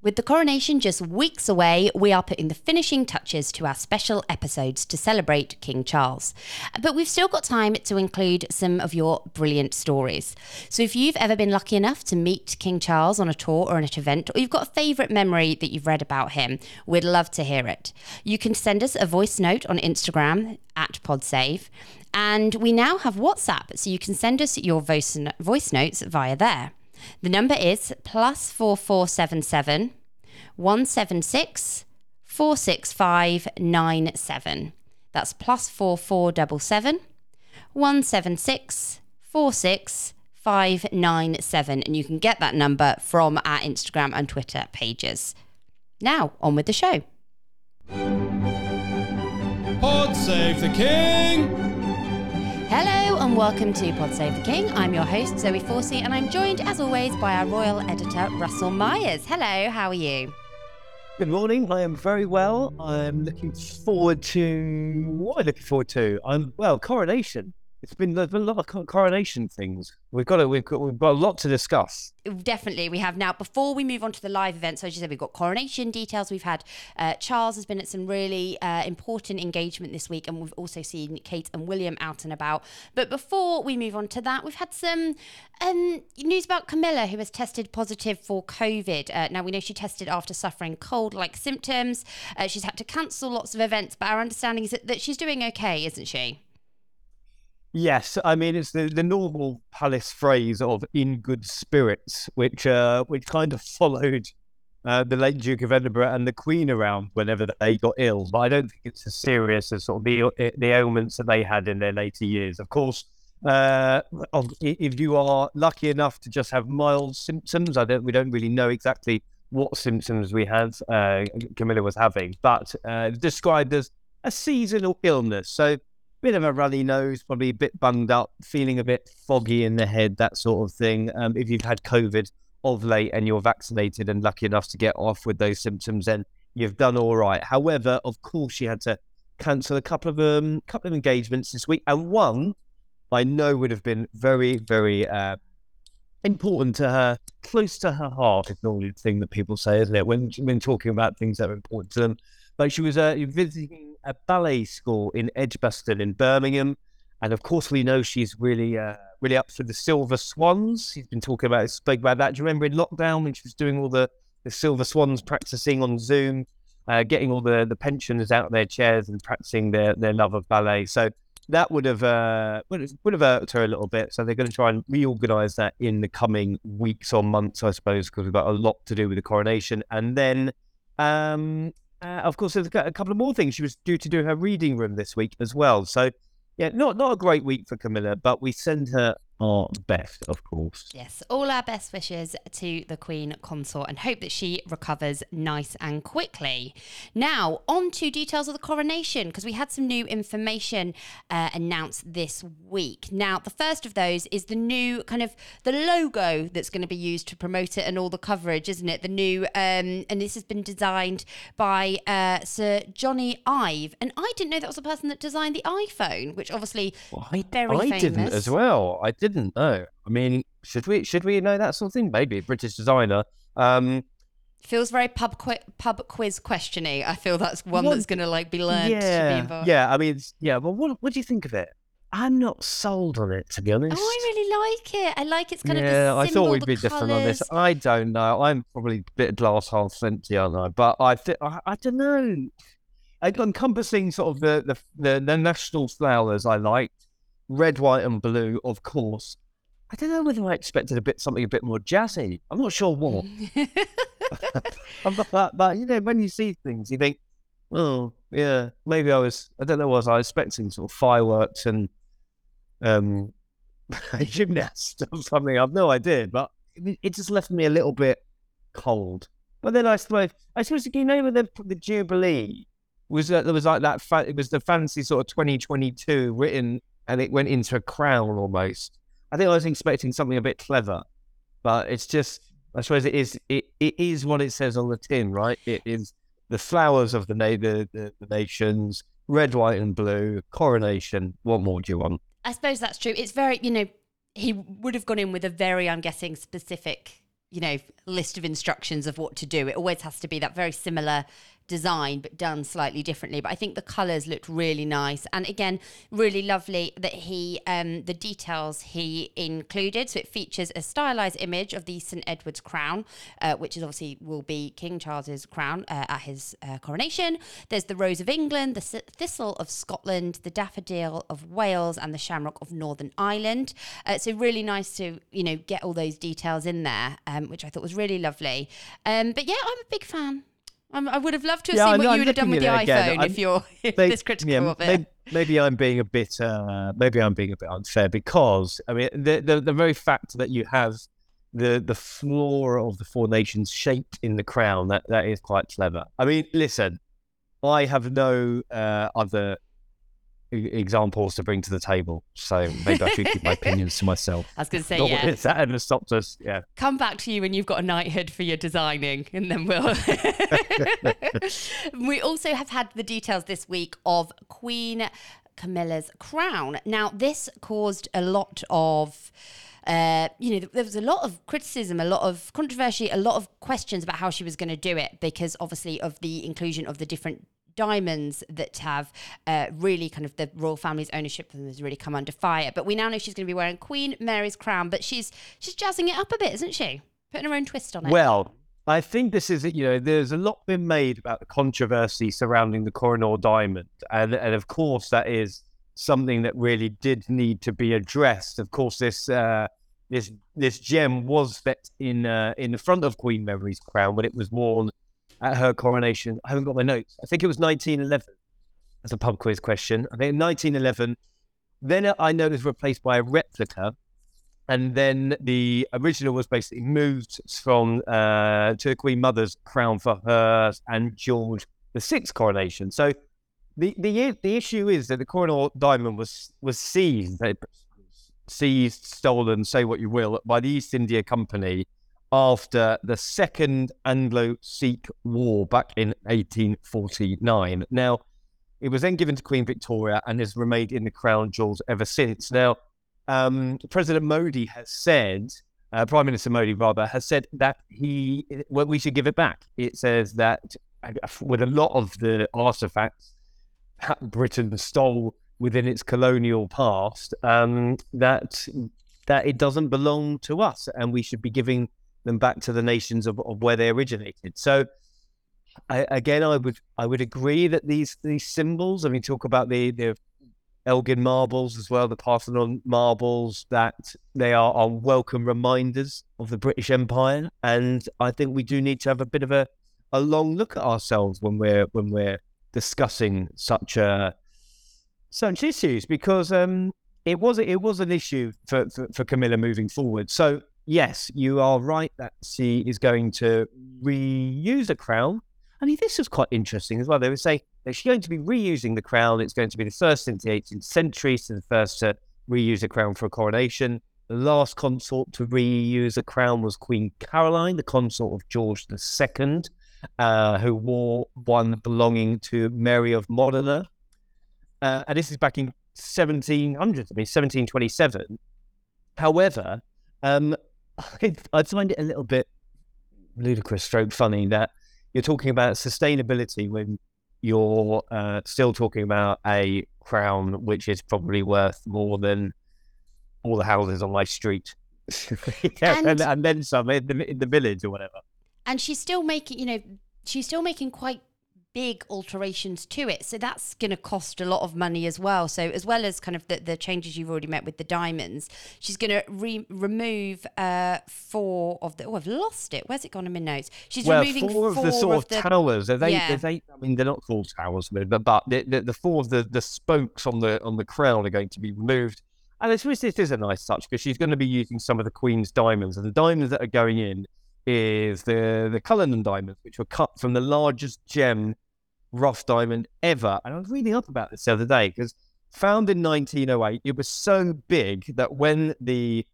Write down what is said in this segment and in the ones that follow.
With the coronation just weeks away, we are putting the finishing touches to our special episodes to celebrate King Charles. But we've still got time to include some of your brilliant stories. So if you've ever been lucky enough to meet King Charles on a tour or at an event, or you've got a favourite memory that you've read about him, we'd love to hear it. You can send us a voice note on Instagram, @podsave. And we now have WhatsApp, so you can send us your voice notes via there. The number is +4477 176 465 97. That's +4477 176 465 97. And you can get that number from our Instagram and Twitter pages. Now, on with the show. Pod Save the King! Hello and welcome to Pod Save the King. I'm your host, Zoe Forsey, and I'm joined, as always, by our royal editor, Russell Myers. Hello, how are you? Good morning. I am very well. I'm looking forward to... What am I looking forward to? Coronation. There's been a lot of coronation things. We've got a lot to discuss. Definitely, we have. Now, before we move on to the live events, so as you said, we've got coronation details. We've had Charles has been at some really important engagement this week, and we've also seen Kate and William out and about. But before we move on to that, we've had some news about Camilla, who has tested positive for COVID. Now, we know she tested after suffering cold-like symptoms. She's had to cancel lots of events, but our understanding is that she's doing okay, isn't she? Yes, I mean, it's the normal palace phrase of in good spirits, which kind of followed the late Duke of Edinburgh and the Queen around whenever they got ill. But I don't think it's as serious as sort of the ailments that they had in their later years. Of course, if you are lucky enough to just have mild symptoms, we don't really know exactly what symptoms we had Camilla was having, but described as a seasonal illness. So bit of a runny nose, probably a bit bunged up, feeling a bit foggy in the head, that sort of thing. If you've had COVID of late and you're vaccinated and lucky enough to get off with those symptoms, then you've done all right. However, of course, she had to cancel a couple of engagements this week, and one I know would have been very, very important to her, close to her heart. It's normally the thing that people say, isn't it, when talking about things that are important to them. But she was visiting a ballet school in Edgbaston in Birmingham. And of course, we know she's really up for the Silver Swans. She's been spoke about that. Do you remember in lockdown when she was doing all the Silver Swans, practicing on Zoom, getting all the pensioners out of their chairs and practicing their love of ballet? So that would have irked her a little bit. So they're going to try and reorganise that in the coming weeks or months, I suppose, because we've got a lot to do with the coronation. And then... of course, there's a couple of more things. She was due to do her reading room this week as well. So, yeah, not a great week for Camilla, but we send her our best, of course. Yes, all our best wishes to the Queen Consort and hope that she recovers nice and quickly. Now, on to details of the coronation, because we had some new information announced this week. Now, the first of those is the new the logo that's going to be used to promote it and all the coverage, isn't it? The new, and this has been designed by Sir Johnny Ive. And I didn't know that was the person that designed the iPhone, which obviously very famous. I didn't as well. I didn't know. I mean, should we know that sort of thing? Maybe a British designer. Feels very pub quiz questiony. I feel that's one that's going to be learned. Yeah, to be involved. Yeah. I mean, yeah. Well, what do you think of it? I'm not sold on it, to be honest. Oh, I really like it. I like it's kind of the symbol, I thought we'd be colours. Different on this. I don't know. I'm probably a bit glass half empty, aren't I? But I don't know. Encompassing sort of the national flowers I liked, red, white and blue, of course. I don't know whether I expected something a bit more jazzy. I'm not sure what. But, you know, when you see things, you think, oh, yeah, maybe I was expecting sort of fireworks and gymnast or something. I've no idea, but it just left me a little bit cold. But then I suppose, you know, with the Jubilee, it was the fancy sort of 2022 written, and it went into a crown almost. I think I was expecting something a bit clever, but it's just, I suppose it is what it says on the tin, right? It is the flowers of the nations, red, white and blue, coronation. What more do you want? I suppose that's true. It's very, you know, he would have gone in with a very, I'm guessing, specific, you know, list of instructions of what to do. It always has to be that very similar design, but done slightly differently. But I think the colours looked really nice. And again, really lovely that he, the details he included. So it features a stylised image of the St Edward's crown, which is obviously will be King Charles's crown at his coronation. There's the Rose of England, the Thistle of Scotland, the Daffodil of Wales and the Shamrock of Northern Ireland. So really nice to, you know, get all those details in there, which I thought was really lovely. But yeah, I'm a big fan. I would have loved to have seen what you would have done with the iPhone if you're this critical of it. Maybe I'm being a bit unfair because I mean the very fact that you have the flora of the four nations shaped in the crown, that is quite clever. I mean, listen, I have no other examples to bring to the table, so maybe I should keep my opinions to myself. I was going to say, that ever stopped us. Yeah, come back to you when you've got a knighthood for your designing, and then we'll. We also have had the details this week of Queen Camilla's crown. Now, this caused a lot of. You know, there was a lot of criticism, a lot of controversy, a lot of questions about how she was going to do it because obviously of the inclusion of the different diamonds that have really kind of the royal family's ownership has really come under fire. But we now know she's going to be wearing Queen Mary's crown, but she's jazzing it up a bit, isn't she? Putting her own twist on it. Well, I think this is, you know, there's a lot been made about the controversy surrounding the Koh-i-Noor diamond. And of course, that is something that really did need to be addressed. Of course, this gem was set in the front of Queen Mary's crown, but it was worn at her coronation. I haven't got my notes. I think it was 1911. That's a pub quiz question. I think 1911. Then I know it was replaced by a replica. And then the original was basically moved from to the Queen Mother's crown for her and George VI's coronation. So the issue is that the Koh-i-Noor diamond was seized. Seized, stolen, say what you will, by the East India Company after the Second Anglo-Sikh War back in 1849. Now, it was then given to Queen Victoria and has remained in the crown jewels ever since. Now, President Modi has said, Prime Minister Modi rather, has said that we should give it back. It says that with a lot of the artefacts that Britain stole within its colonial past, that it doesn't belong to us and we should be giving them back to the nations of where they originated. So I would agree that these symbols, I mean, talk about the Elgin marbles as well, the Parthenon marbles, that they are unwelcome reminders of the British Empire. And I think we do need to have a bit of a long look at ourselves when we're discussing such issues, because it was an issue for Camilla moving forward. So yes, you are right that she is going to reuse a crown. I mean, this is quite interesting as well. They were saying that she's going to be reusing the crown. It's going to be the first since the 18th century, so the first to reuse a crown for a coronation. The last consort to reuse a crown was Queen Caroline, the consort of George II, who wore one belonging to Mary of Modena. And this is back in 1727. However, I find it a little bit ludicrous, stroke funny, that you're talking about sustainability when you're still talking about a crown, which is probably worth more than all the houses on my street. and then some in the village or whatever. And she's still making, quite big alterations to it. So that's going to cost a lot of money as well. So as well as kind of the changes you've already met with the diamonds, she's going to remove four of the... Oh, I've lost it. Where's it gone in my notes? She's removing four of the sort of towers. They're not called towers, but the four of the spokes on the crown are going to be removed. And this is a nice touch because she's going to be using some of the Queen's diamonds. And the diamonds that are going in is the Cullinan diamonds, which were cut from the largest gem rough diamond ever. And I was reading up about this the other day because found in 1908, it was so big that when the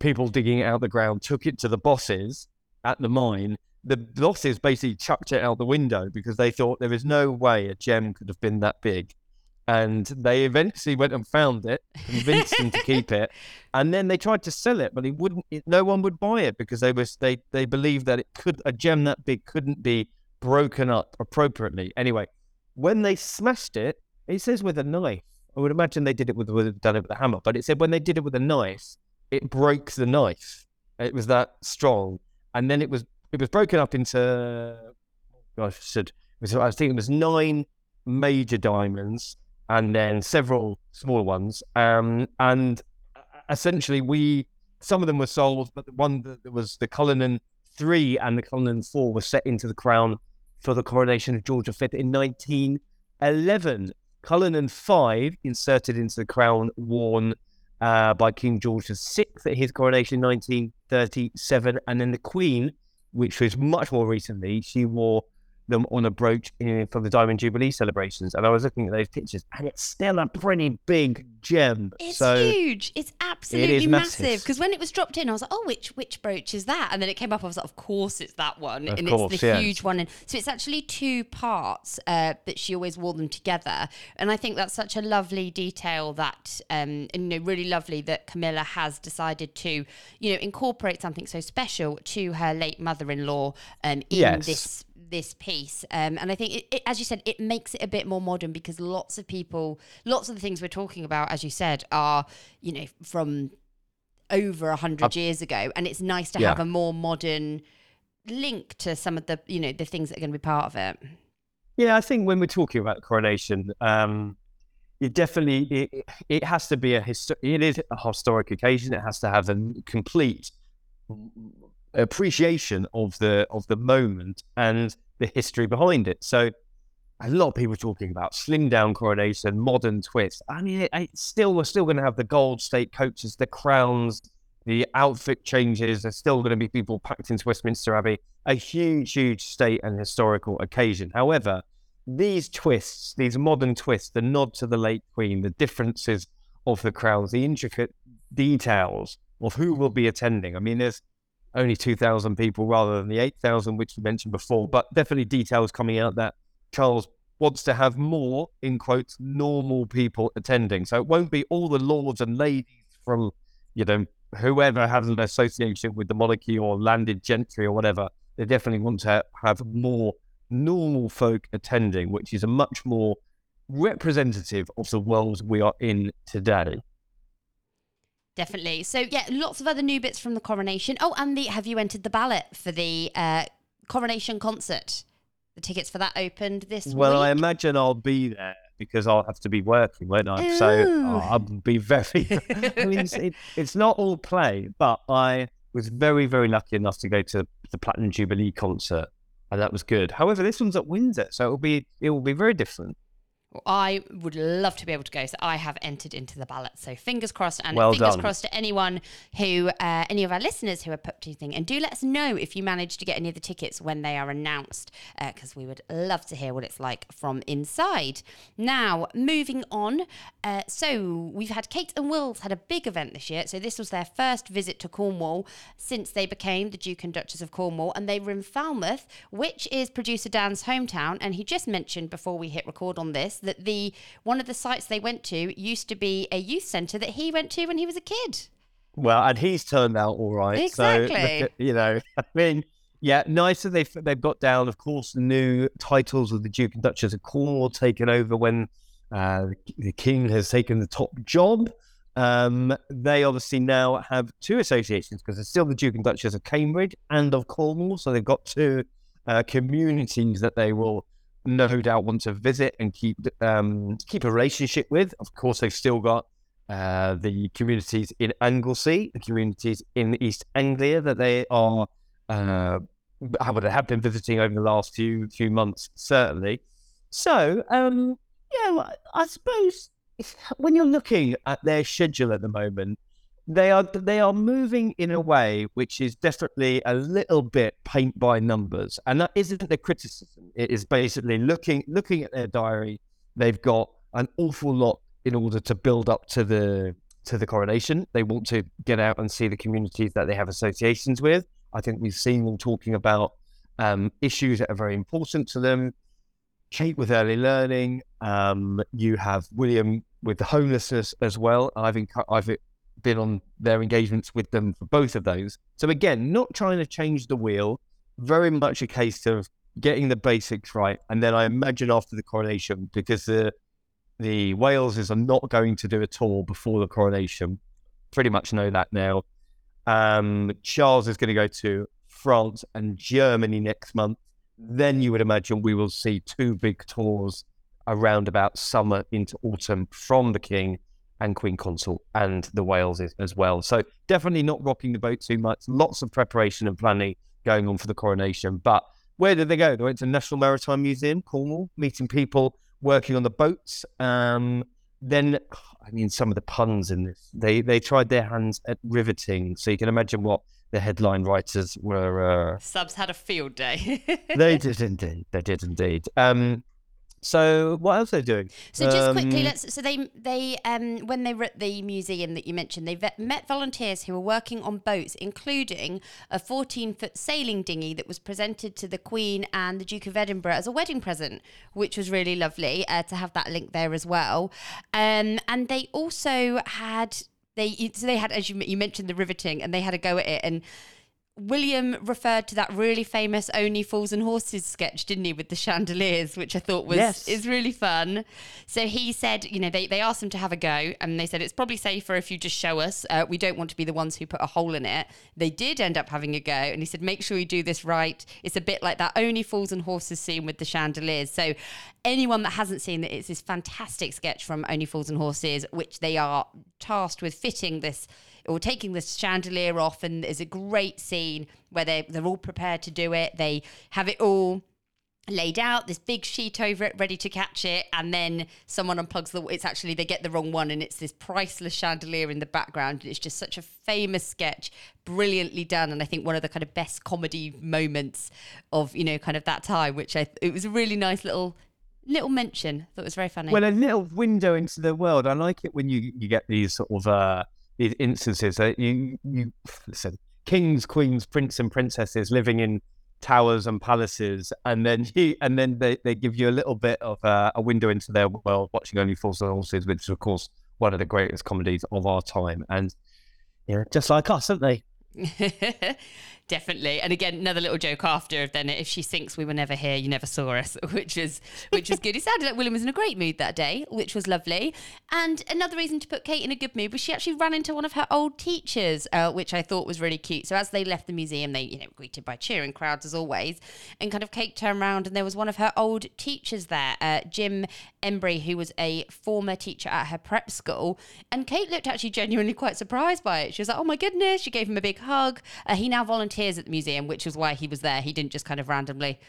people digging it out of the ground took it to the bosses at the mine, the bosses basically chucked it out the window because they thought there is no way a gem could have been that big. And they eventually went and found it, convinced them to keep it, and then they tried to sell it, but no one would buy it because they believed that a gem that big couldn't be broken up appropriately. Anyway, when they smashed it, it says with a knife. I would imagine they did it with a hammer, but it said when they did it with a knife, it broke the knife. It was that strong, and then it was broken up into. I think it was 9 major diamonds. And then several smaller ones. And essentially, some of them were sold, but the one that was the Cullinan 3 and the Cullinan 4 were set into the crown for the coronation of George V in 1911. Cullinan 5, inserted into the crown, worn by King George VI at his coronation in 1937. And then the Queen, which was much more recently, she wore them on a brooch for the Diamond Jubilee celebrations, and I was looking at those pictures, and it's still a pretty big gem. It's huge. It's absolutely massive. Because when it was dropped in, I was like, "Oh, which brooch is that?" And then it came up. I was like, "Of course, it's that one." Of course, it's the huge one. And so it's actually 2 parts, but she always wore them together. And I think that's such a lovely detail that, really lovely that Camilla has decided to, incorporate something so special to her late mother-in-law in this piece, and I think it, as you said, it makes it a bit more modern because lots of the things we're talking about, as you said, are from over 100 years ago, and it's nice to have a more modern link to some of the the things that are going to be part of it. I think when we're talking about coronation, it definitely it has to be it is a historic occasion. It has to have a complete appreciation of the moment and the history behind it. So a lot of people talking about slimmed down coronation, modern twist. I mean, we're still going to have the gold state coaches, the crowns, the outfit changes. There's still going to be people packed into Westminster Abbey. A huge state and historical occasion. However, these twists, these modern twists, the nod to the late Queen, the differences of the crowns, the intricate details of who will be attending. I mean, there's only 2,000 people rather than the 8,000 which we mentioned before, but definitely details coming out that Charles wants to have more, in quotes, normal people attending. So it won't be all the lords and ladies from, whoever has an association with the monarchy or landed gentry or whatever. They definitely want to have more normal folk attending, which is a much more representative of the world we are in today. Definitely. So, lots of other new bits from the coronation. Oh, and have you entered the ballot for the coronation concert? The tickets for that opened this week. Well, I imagine I'll be there because I'll have to be working, won't I? Ooh. So I'll be very... I mean, it's not all play, but I was very, very lucky enough to go to the Platinum Jubilee concert, and that was good. However, this one's at Windsor, so it will be very different. I would love to be able to go, so I have entered into the ballot. So fingers crossed, and crossed to anyone who, any of our listeners who are purchasing, and do let us know if you manage to get any of the tickets when they are announced, because we would love to hear what it's like from inside. Now, moving on, so we've had Kate and Will's had a big event this year, so this was their first visit to Cornwall since they became the Duke and Duchess of Cornwall, and they were in Falmouth, which is producer Dan's hometown, and he just mentioned before we hit record on this that one of the sites they went to used to be a youth centre that he went to when he was a kid. Well, and he's turned out all right. Exactly. So, nice that they've got down, of course, the new titles of the Duke and Duchess of Cornwall taken over when The king has taken the top job. They obviously now have two associations because there's still the Duke and Duchess of Cambridge and of Cornwall. So they've got two communities that they will no doubt want to visit and keep a relationship with. Of course, they've still got the communities in Anglesey, the communities in East Anglia that they are have been visiting over the last few months, certainly. So, I suppose when you're looking at their schedule at the moment, they are moving in a way which is definitely a little bit paint by numbers, and that isn't a criticism. It is basically looking at their diary. They've got an awful lot in order to build up to the coronation. They want to get out and see the communities that they have associations with. I think we've seen them talking about issues that are very important to them. Kate with early learning. You have William with the homelessness as well. I've been on their engagements with them for both of those. So again, not trying to change the wheel, very much a case of getting the basics right. And then I imagine after the coronation, because the Waleses are not going to do a tour before the coronation. Pretty much know that now. Charles is going to go to France and Germany next month. Then you would imagine we will see two big tours around about summer into autumn from the King and Queen Consort and the Waleses as well. So definitely not rocking the boat too much. Lots of preparation and planning going on for the coronation. But where did they go? They went to the National Maritime Museum, Cornwall, meeting people working on the boats. Then, some of the puns in this. They tried their hands at riveting. So you can imagine what the headline writers were... Subs had a field day. They did indeed. So what else are they doing? So just quickly, they when they were at the museum that you mentioned, they met volunteers who were working on boats, including a 14-foot sailing dinghy that was presented to the Queen and the Duke of Edinburgh as a wedding present, which was really lovely to have that link there as well. And they also had, as you mentioned, the riveting, and they had a go at it. And William referred to that really famous Only Fools and Horses sketch, didn't he, with the chandeliers, which I thought was is really fun. So he said, they asked him to have a go, and they said, it's probably safer if you just show us. We don't want to be the ones who put a hole in it. They did end up having a go, and he said, make sure you do this right. It's a bit like that Only Fools and Horses scene with the chandeliers. So anyone that hasn't seen it, it's this fantastic sketch from Only Fools and Horses, which they are tasked with fitting this or taking this chandelier off, and there's a great scene where they're all prepared to do it. They have it all laid out, this big sheet over it, ready to catch it, and then someone unplugs they get the wrong one, and it's this priceless chandelier in the background, and it's just such a famous sketch, brilliantly done, and I think one of the kind of best comedy moments of, kind of that time, which it was a really nice little mention. I thought it was very funny. Well, a little window into the world. I like it when you get these sort of... these instances that you listen, kings, queens, prince and princesses living in towers and palaces, and then they give you a little bit of a window into their world, watching Only Fools and Horses, which is of course one of the greatest comedies of our time, and just like us, aren't they? Definitely. And again, another little joke after, then, if she thinks we were never here, you never saw us, which is good. It sounded like William was in a great mood that day, which was lovely. And another reason to put Kate in a good mood was she actually ran into one of her old teachers, which I thought was really cute. So as they left the museum, they greeted by cheering crowds as always, and kind of Kate turned around and there was one of her old teachers there, Jim Embry, who was a former teacher at her prep school, and Kate looked actually genuinely quite surprised by it. She was like, oh my goodness. She gave him a big hug. He now volunteers at the museum, which is why he was there. He didn't just kind of randomly,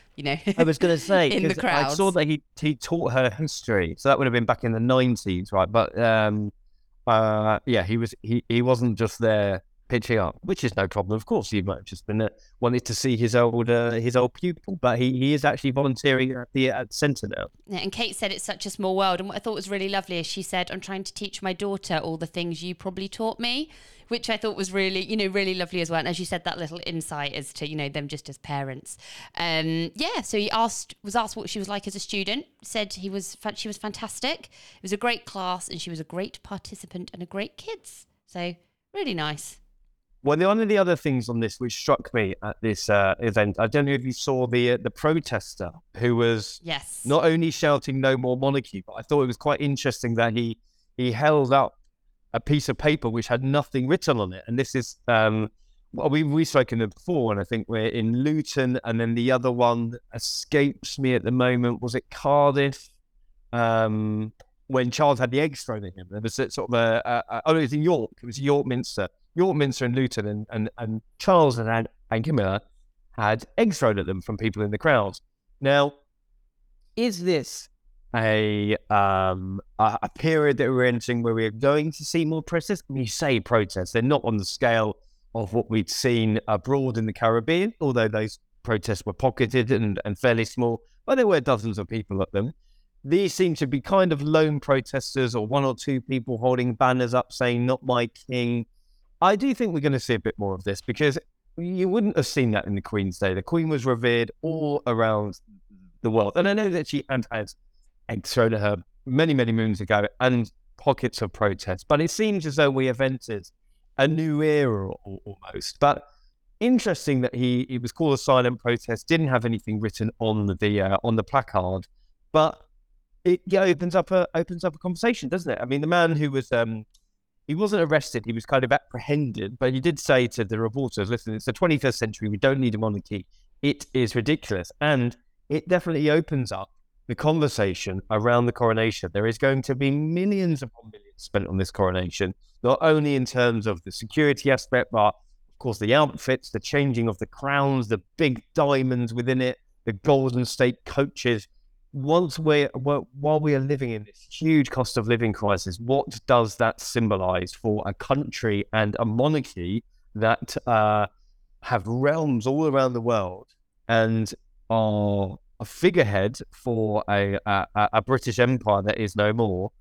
I was going to say, in the crowd. I saw that he taught her history, so that would have been back in the 90s, right? But he wasn't just there pitching up, which is no problem. Of course, he might have just been wanted to see his old pupil, but he is actually volunteering at the centre now. Yeah, and Kate said it's such a small world, and what I thought was really lovely is she said, I'm trying to teach my daughter all the things you probably taught me, which I thought was really, really lovely as well. And as you said, that little insight as to, them just as parents. So he was asked what she was like as a student, said she was fantastic. It was a great class, and she was a great participant and a great kid. So really nice. Well, one of the other things on this which struck me at this event, I don't know if you saw the protester who was not only shouting "No more monarchy," but I thought it was quite interesting that he held up a piece of paper which had nothing written on it. And this is, well, we've spoken of before, and I think we're in Luton, and then the other one escapes me at the moment. Was it Cardiff? When Charles had the eggs thrown at him, there was sort of it was in York. It was York Minster and Luton, and Charles and Camilla had eggs thrown at them from people in the crowd. Now, is this a period that we're entering where we're going to see more protests? You say protests, they're not on the scale of what we'd seen abroad in the Caribbean, although those protests were pocketed and fairly small, but there were dozens of people at them. These seem to be kind of lone protesters or one or two people holding banners up saying, "Not my king." I do think we're going to see a bit more of this, because you wouldn't have seen that in the Queen's day. The Queen was revered all around the world. And I know that she had eggs thrown at her many, many moons ago and pockets of protest. But it seems as though we have entered a new era almost. But interesting that it was called a silent protest, didn't have anything written on the placard. But it opens up a conversation, doesn't it? I mean, the man who was... he wasn't arrested. He was kind of apprehended, but he did say to the reporters, "Listen, it's the 21st century. We don't need a monarchy. It is ridiculous." And it definitely opens up the conversation around the coronation. There is going to be millions upon millions spent on this coronation, not only in terms of the security aspect, but of course the outfits, the changing of the crowns, the big diamonds within it, the golden state coaches. While we are living in this huge cost of living crisis, what does that symbolise for a country and a monarchy that have realms all around the world and are a figurehead for a British empire that is no more?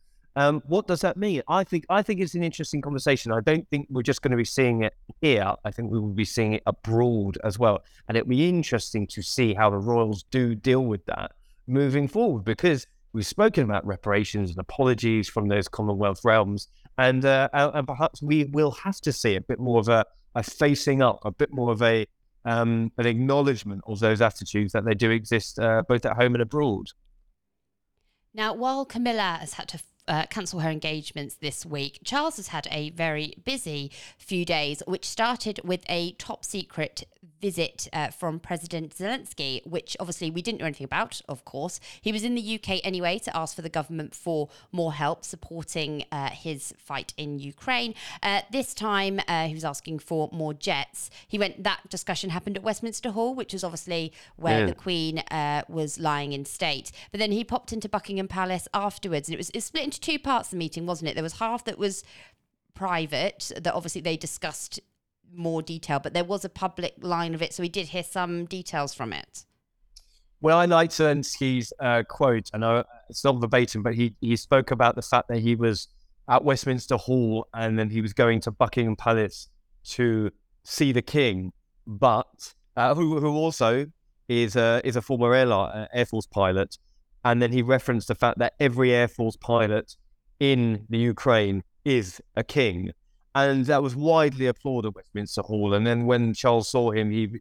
What does that mean? I think it's an interesting conversation. I don't think we're just going to be seeing it here. I think we will be seeing it abroad as well, and it'll be interesting to see how the royals do deal with that moving forward, because we've spoken about reparations and apologies from those Commonwealth realms, and perhaps we will have to see a bit more of a facing up, a bit more of an acknowledgement of those attitudes that they do exist both at home and abroad. Now, while Camilla has had to cancel her engagements this week, Charles has had a very busy few days, which started with a top secret visit from President Zelensky, which obviously we didn't know anything about, of course. He was in the UK anyway to ask for the government for more help supporting his fight in Ukraine. This time he was asking for more jets. That discussion happened at Westminster Hall, which is obviously where the Queen was lying in state. But then he popped into Buckingham Palace afterwards, and it was split into two parts of the meeting, wasn't it? There was half that was private, that obviously they discussed more detail, but there was a public line of it, so we did hear some details from it. Well, I liked Zelensky's quote, and it's not verbatim, but he spoke about the fact that he was at Westminster Hall and then he was going to Buckingham Palace to see the King, but who also is a former Air Force pilot. And then he referenced the fact that every Air Force pilot in the Ukraine is a king. And that was widely applauded at Westminster Hall. And then when Charles saw him, he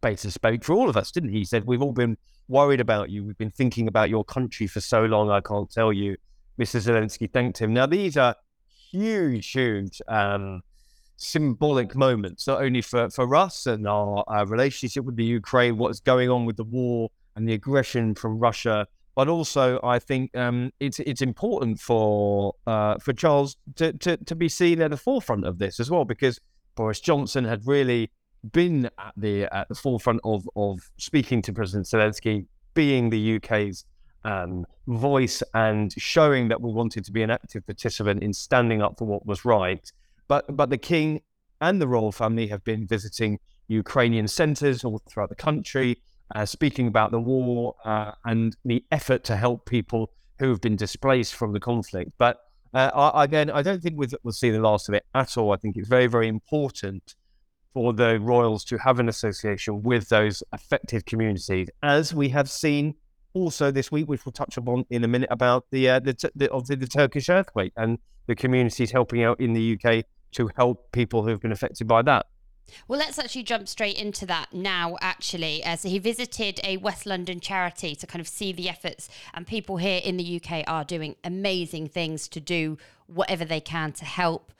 basically spoke for all of us, didn't he? He said, "We've all been worried about you. We've been thinking about your country for so long, I can't tell you." Mr. Zelensky thanked him. Now, these are huge, huge symbolic moments, not only for us and our relationship with the Ukraine, what's going on with the war, and the aggression from Russia, but also I think it's important for Charles to be seen at the forefront of this as well, because Boris Johnson had really been at the forefront of speaking to President Zelensky, being the UK's voice and showing that we wanted to be an active participant in standing up for what was right. But the King and the royal family have been visiting Ukrainian centres all throughout the country, speaking about the war and the effort to help people who have been displaced from the conflict. But again, I don't think we'll see the last of it at all. I think it's very, very important for the royals to have an association with those affected communities, as we have seen also this week, which we'll touch upon in a minute, about the Turkish earthquake and the communities helping out in the UK to help people who have been affected by that. Well, let's actually jump straight into that now, actually. So he visited a West London charity to kind of see the efforts, and people here in the UK are doing amazing things to do whatever they can to help,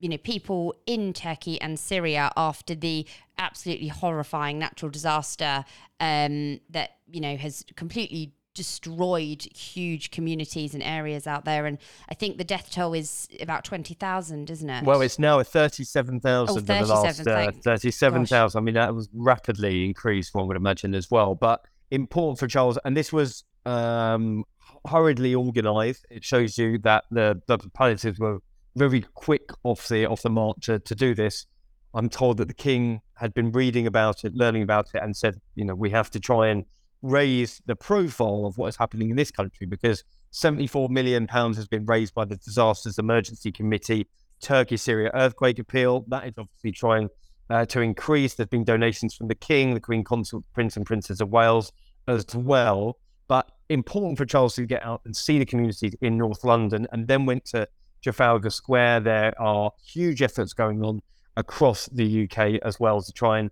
you know, people in Turkey and Syria after the absolutely horrifying natural disaster that, you know, has completely destroyed huge communities and areas out there. And I think the death toll is about 20,000, isn't it? Well, it's now 37,000 in the last 37,000. I mean, that was rapidly increased, one would imagine, as well. But important for Charles, and this was hurriedly organised. It shows you that the palliatives were very quick off the mark to do this. I'm told that the king had been reading about it, learning about it, and said, you know, we have to try and raise the profile of what is happening in this country, because £74 million has been raised by the Disasters Emergency Committee, Turkey, Syria, Earthquake Appeal. That is obviously trying to increase. There's been donations from the King, the Queen Consort, Prince and Princess of Wales as well. But important for Charles to get out and see the communities in North London, and then went to Trafalgar Square. There are huge efforts going on across the UK as well to try and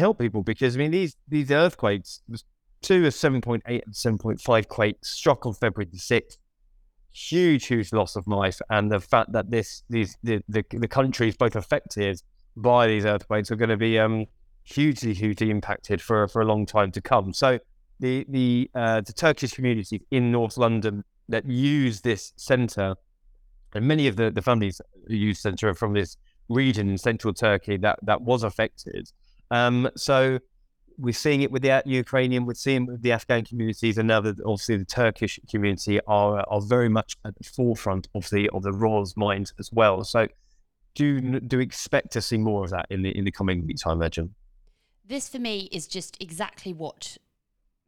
help people, because, I mean, these earthquakes, two of 7.8 and 7.5 quakes struck on February the 6th. Huge loss of life, and the fact that the countries both affected by these earthquakes are going to be hugely impacted for a long time to come. So the Turkish community in North London that use this centre, and many of the families who use centre are from this region in central Turkey that was affected. So we're seeing it with the Ukrainian, we're seeing it with the Afghan communities, and now obviously the Turkish community are very much at the forefront of the royals' minds as well. So do expect to see more of that in the coming weeks, I imagine. This, for me, is just exactly what,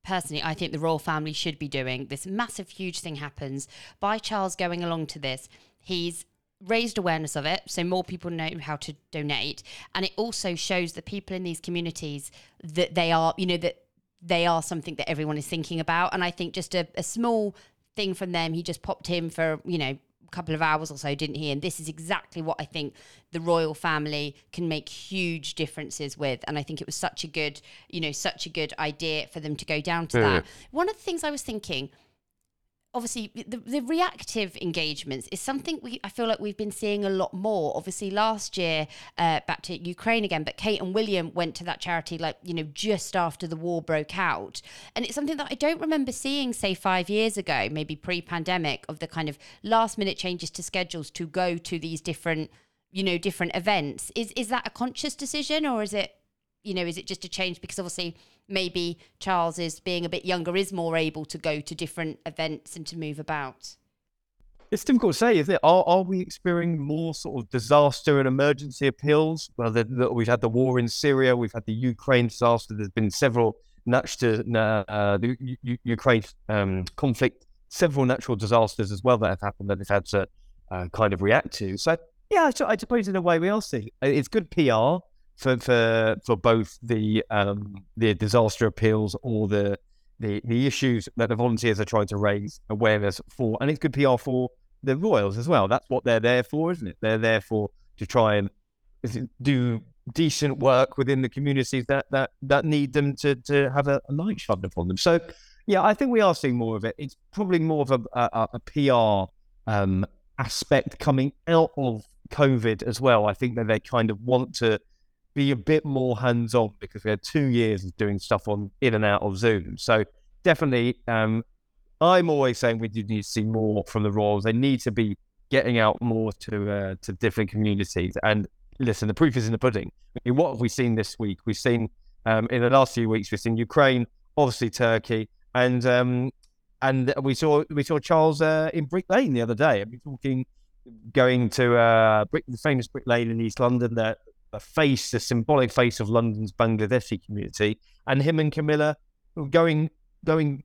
personally, I think the royal family should be doing. This massive, huge thing happens. By Charles going along to this, he's raised awareness of it, so more people know how to donate, and it also shows the people in these communities that they are, you know, that they are something that everyone is thinking about. And I think just a small thing from them, he just popped in for, you know, a couple of hours or so, didn't he? And this is exactly what I think the royal family can make huge differences with, and I think it was such a good idea for them to go down to that. One of the things I was thinking, obviously, the reactive engagements is something I feel like we've been seeing a lot more. Obviously, last year, back to Ukraine again, but Kate and William went to that charity, like, you know, just after the war broke out. And it's something that I don't remember seeing, say, 5 years ago, maybe pre-pandemic, of the kind of last-minute changes to schedules to go to these different, you know, different events. Is that a conscious decision, or is it, you know, is it just a change? Because obviously, maybe Charles, is being a bit younger, is more able to go to different events and to move about. It's difficult to say, isn't it? Are we experiencing more sort of disaster and emergency appeals? Well, we've had the war in Syria, we've had the Ukraine disaster. There's been several the Ukraine conflict, several natural disasters as well that have happened that they've had to kind of react to. So yeah, I suppose in a way we are seeing it's good PR. For both the disaster appeals or the issues that the volunteers are trying to raise awareness for, and it's good PR for the royals as well. That's what they're there for, isn't it? They're there for to try and do decent work within the communities that need them to have a light shined upon them. So yeah, I think we are seeing more of it. It's probably more of a PR aspect coming out of COVID as well. I think that they kind of want to be a bit more hands-on, because we had 2 years of doing stuff on in and out of Zoom. So definitely, I'm always saying we do need to see more from the royals. They need to be getting out more to different communities. And listen, the proof is in the pudding. I mean, what have we seen this week? We've seen in the last few weeks, we've seen Ukraine, obviously Turkey, and we saw Charles in Brick Lane the other day. I've been going to the famous Brick Lane in East London, that the symbolic face of London's Bangladeshi community, and him and Camilla going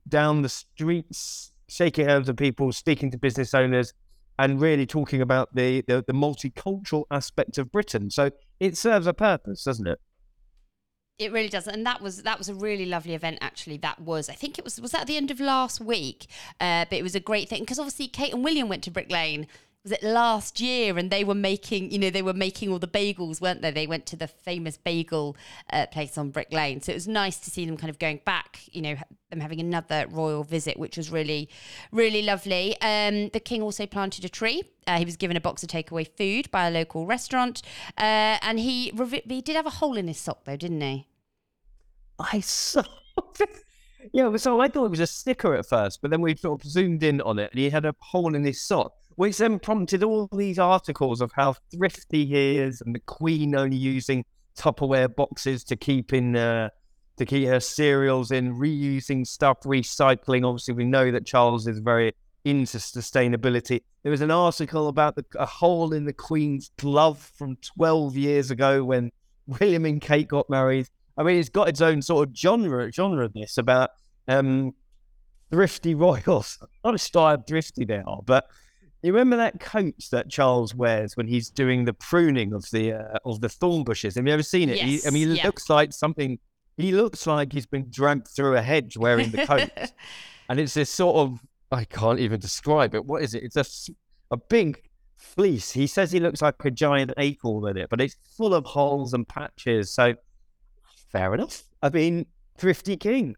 down the streets, shaking hands with people, speaking to business owners, and really talking about the multicultural aspect of Britain. So it serves a purpose, doesn't it? It really does. And that was a really lovely event, actually. I think it was at the end of last week, but it was a great thing, because obviously Kate and William went to Brick Lane was it last year? And they were making, you know, they were making all the bagels, weren't they? They went to the famous bagel place on Brick Lane. So it was nice to see them kind of going back, you know, them having another royal visit, which was really, really lovely. The king also planted a tree. He was given a box of takeaway food by a local restaurant. And he did have a hole in his sock though, didn't he? I saw it. Yeah, so I thought it was a sticker at first, but then we sort of zoomed in on it and he had a hole in his sock, which then prompted all these articles of how thrifty he is and the Queen only using Tupperware boxes to keep her cereals in, reusing stuff, recycling. Obviously, we know that Charles is very into sustainability. There was an article about a hole in the Queen's glove from 12 years ago when William and Kate got married. I mean, it's got its own sort of genre of this about thrifty royals. Not a style of thrifty they are, but you remember that coat that Charles wears when he's doing the pruning of the thorn bushes? Have you ever seen it? Yes, he looks like something. He looks like he's been dragged through a hedge wearing the coat, and it's this sort of, I can't even describe it. What is it? It's a big fleece. He says he looks like a giant acorn with it, but it's full of holes and patches. So. Fair enough. I mean, thrifty king.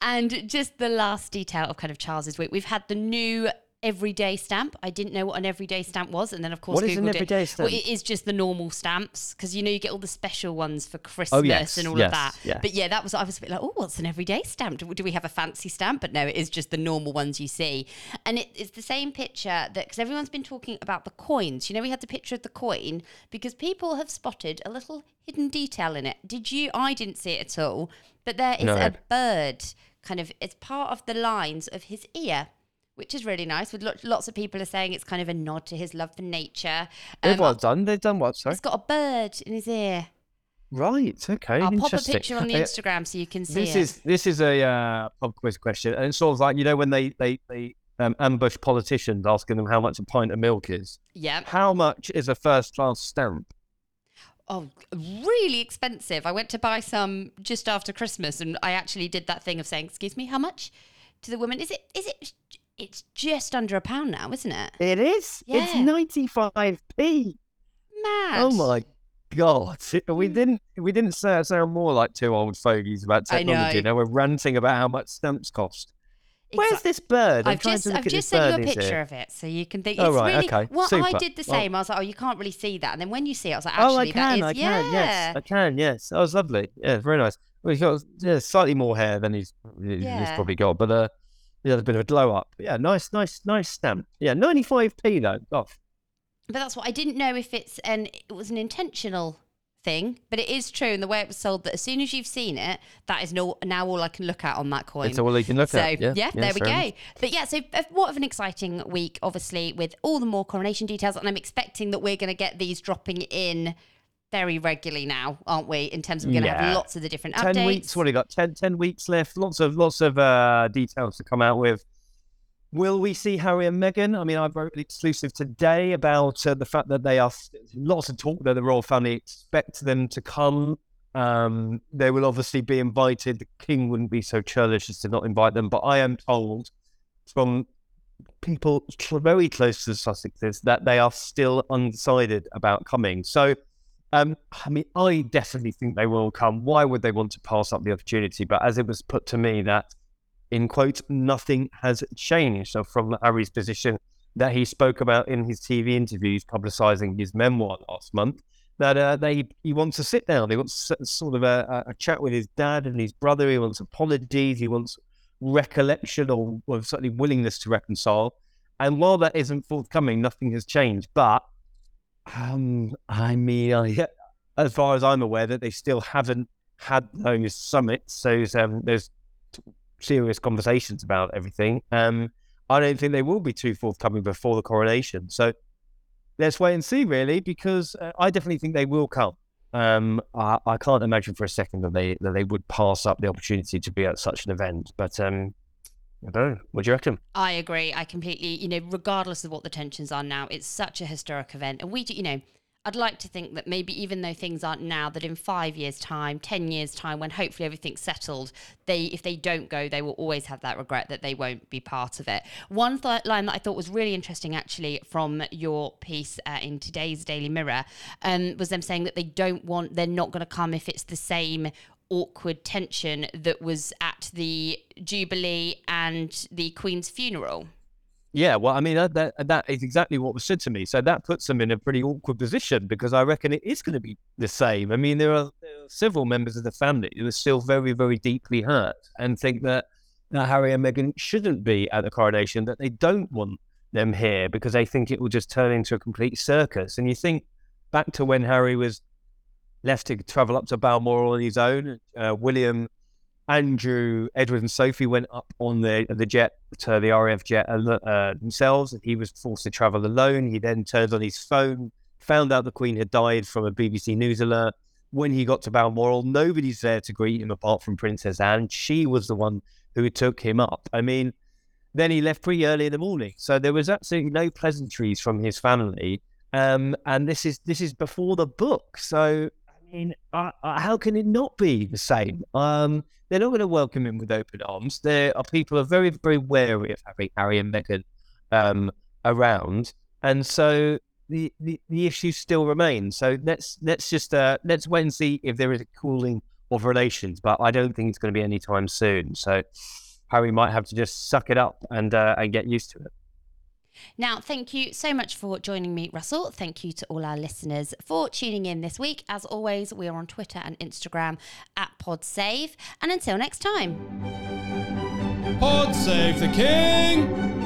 And just the last detail of kind of Charles's week, we've had the new everyday stamp. I didn't know what an everyday stamp was, and then of course Googled it. What is an everyday stamp? Well, it is just the normal stamps, because you know you get all the special ones for Christmas and all of that. Yeah. But yeah, that was, I was a bit like, oh, what's an everyday stamp? Do we have a fancy stamp? But no, it is just the normal ones you see, and it's the same picture that, because everyone's been talking about the coins. You know, we had the picture of the coin because people have spotted a little hidden detail in it. Did you? I didn't see it at all, but there is a bird kind of, it's part of the lines of his ear, which is really nice. With lots of people are saying it's kind of a nod to his love for nature. They've done what? Sorry, it's got a bird in his ear. Right. Okay. I'll pop a picture on the Instagram so you can see it. This is a pub quiz question, and it's sort of like, you know, when they ambush politicians asking them how much a pint of milk is. Yeah. How much is a first class stamp? Oh, really expensive. I went to buy some just after Christmas, and I actually did that thing of saying, "Excuse me, how much?" to the woman. Is it? It's just under £1 now, isn't it? It is. Yeah. It's 95p. Mad. Oh my God. We didn't sound more like two old fogies about technology. Now we're ranting about how much stamps cost. Exactly. Where's this bird? I've just sent you a picture of it so you can think. It's really, okay. Well, super. I did the same. I was like, oh, you can't really see that. And then when you see it, I was like, actually, I can, yes. That was lovely. Yeah, very nice. Well, he's got slightly more hair than he's probably got, but yeah, a bit of a glow up. Yeah, nice stamp. Yeah, 95p though. Oh. But that's what I didn't know, if it was an intentional thing, but it is true in the way it was sold, that as soon as you've seen it, that is now all I can look at on that coin. It's all you can look at. So yeah there we go. Enough. But yeah, so what of an exciting week, obviously, with all the more coronation details, and I'm expecting that we're going to get these dropping in very regularly now, aren't we? In terms of we're going to have lots of the different updates. 10 weeks. What have we got? 10 weeks left. Lots of details to come out with. Will we see Harry and Meghan? I mean, I wrote an exclusive today about the fact that they are. Lots of talk that the royal family expect them to come. They will obviously be invited. The king wouldn't be so churlish as to not invite them. But I am told from people very close to the Sussexes that they are still undecided about coming. So. I mean, I definitely think they will come. Why would they want to pass up the opportunity? But as it was put to me, that, in quotes, nothing has changed from Harry's position that he spoke about in his TV interviews publicising his memoir last month, that he wants to sit down. He wants sort of a chat with his dad and his brother. He wants apologies. He wants recollection or certainly willingness to reconcile. And while that isn't forthcoming, nothing has changed. But as far as I'm aware, that they still haven't had those summits, so there's serious conversations about everything. I don't think they will be too forthcoming before the coronation. So let's wait and see, really, because I definitely think they will come. I can't imagine for a second that they would pass up the opportunity to be at such an event, but. I don't know. What do you reckon? I agree. I completely, regardless of what the tensions are now, it's such a historic event. And we do, I'd like to think that maybe even though things aren't now, that in 5 years' time, 10 years' time, when hopefully everything's settled, if they don't go, they will always have that regret that they won't be part of it. One line that I thought was really interesting, actually, from your piece in today's Daily Mirror, was them saying that they're not going to come if it's the same awkward tension that was at the Jubilee and the Queen's funeral. Yeah, well, I mean, that is exactly what was said to me. So that puts them in a pretty awkward position because I reckon it is going to be the same. I mean, there are several members of the family who are still very, very deeply hurt and think that Harry and Meghan shouldn't be at the coronation, that they don't want them here because they think it will just turn into a complete circus. And you think back to when Harry was left to travel up to Balmoral on his own, William, Andrew, Edward and Sophie went up on the jet, to the RAF jet themselves. He was forced to travel alone. He then turned on his phone, found out the Queen had died from a BBC News alert. When he got to Balmoral, nobody's there to greet him apart from Princess Anne. She was the one who took him up. I mean, then he left pretty early in the morning. So there was absolutely no pleasantries from his family. And this is before the book. So how can it not be the same? They're not going to welcome him with open arms. People are very, very wary of having Harry and Meghan around, and so the issue still remains. So let's wait and see if there is a cooling of relations. But I don't think it's going to be anytime soon. So Harry might have to just suck it up and get used to it. Now, thank you so much for joining me, Russell. Thank you to all our listeners for tuning in this week. As always, we are on Twitter and Instagram @PodSave. And until next time. Pod Save the King!